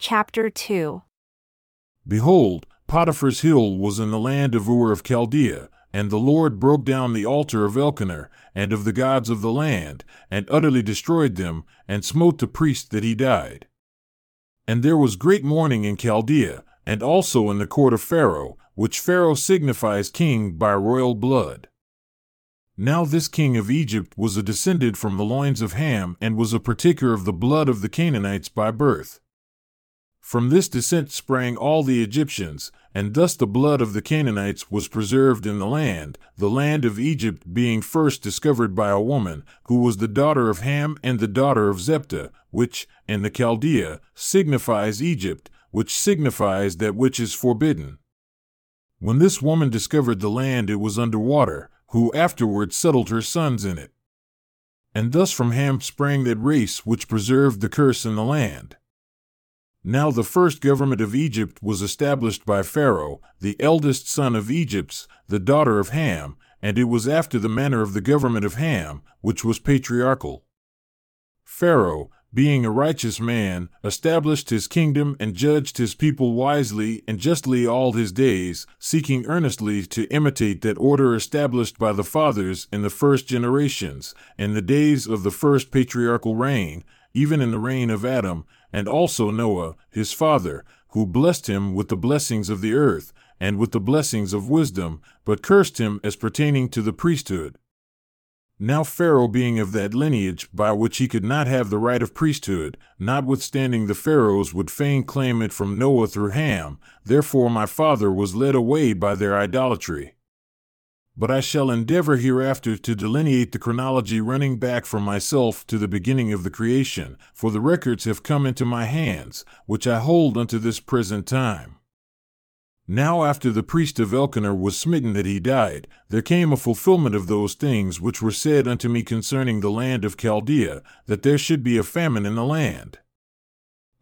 Chapter 2 Behold, Potiphar's hill was in the land of Ur of Chaldea, and the Lord broke down the altar of Elkanah, and of the gods of the land, and utterly destroyed them, and smote the priest that he died. And there was great mourning in Chaldea, and also in the court of Pharaoh, which Pharaoh signifies king by royal blood. Now this king of Egypt was a descendant from the loins of Ham, and was a partaker of the blood of the Canaanites by birth. From this descent sprang all the Egyptians, and thus the blood of the Canaanites was preserved in the land of Egypt being first discovered by a woman, who was the daughter of Ham and the daughter of Zeptah, which, in the Chaldea, signifies Egypt, which signifies that which is forbidden. When this woman discovered the land, it was under water, who afterward settled her sons in it. And thus from Ham sprang that race which preserved the curse in the land. Now the first government of Egypt was established by Pharaoh, the eldest son of Egypt's, the daughter of Ham, and it was after the manner of the government of Ham, which was patriarchal. Pharaoh, being a righteous man, established his kingdom and judged his people wisely and justly all his days, seeking earnestly to imitate that order established by the fathers in the first generations, in the days of the first patriarchal reign, even in the reign of Adam, and also Noah, his father, who blessed him with the blessings of the earth, and with the blessings of wisdom, but cursed him as pertaining to the priesthood. Now Pharaoh being of that lineage by which he could not have the right of priesthood, notwithstanding the Pharaohs would fain claim it from Noah through Ham, therefore my father was led away by their idolatry. But I shall endeavor hereafter to delineate the chronology running back from myself to the beginning of the creation, for the records have come into my hands, which I hold unto this present time. Now after the priest of Elkanah was smitten that he died, there came a fulfillment of those things which were said unto me concerning the land of Chaldea, that there should be a famine in the land.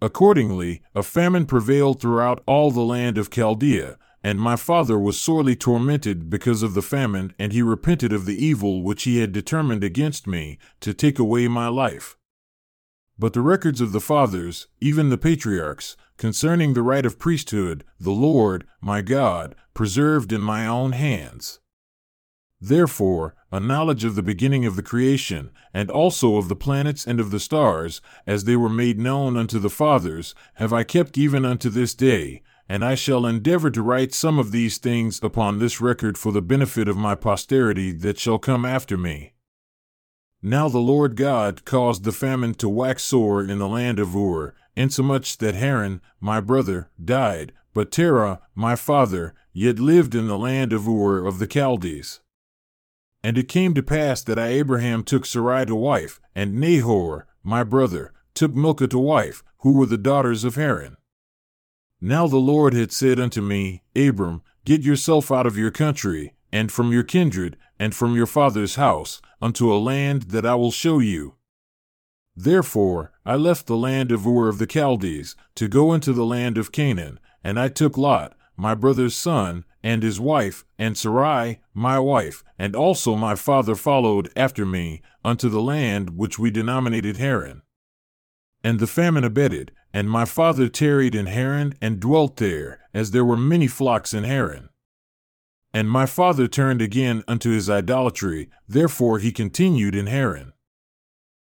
Accordingly, a famine prevailed throughout all the land of Chaldea, and my father was sorely tormented because of the famine, and he repented of the evil which he had determined against me, to take away my life. But the records of the fathers, even the patriarchs, concerning the right of priesthood, the Lord, my God, preserved in my own hands. Therefore, a knowledge of the beginning of the creation, and also of the planets and of the stars, as they were made known unto the fathers, have I kept even unto this day, and I shall endeavor to write some of these things upon this record for the benefit of my posterity that shall come after me. Now the Lord God caused the famine to wax sore in the land of Ur, insomuch that Haran, my brother, died, but Terah, my father, yet lived in the land of Ur of the Chaldees. And it came to pass that Abraham took Sarai to wife, and Nahor, my brother, took Milcah to wife, who were the daughters of Haran. Now the Lord had said unto me, Abram, get yourself out of your country, and from your kindred, and from your father's house, unto a land that I will show you. Therefore I left the land of Ur of the Chaldees, to go into the land of Canaan, and I took Lot, my brother's son, and his wife, and Sarai, my wife, and also my father followed after me, unto the land which we denominated Haran. And the famine abated, and my father tarried in Haran and dwelt there, as there were many flocks in Haran. And my father turned again unto his idolatry, therefore he continued in Haran.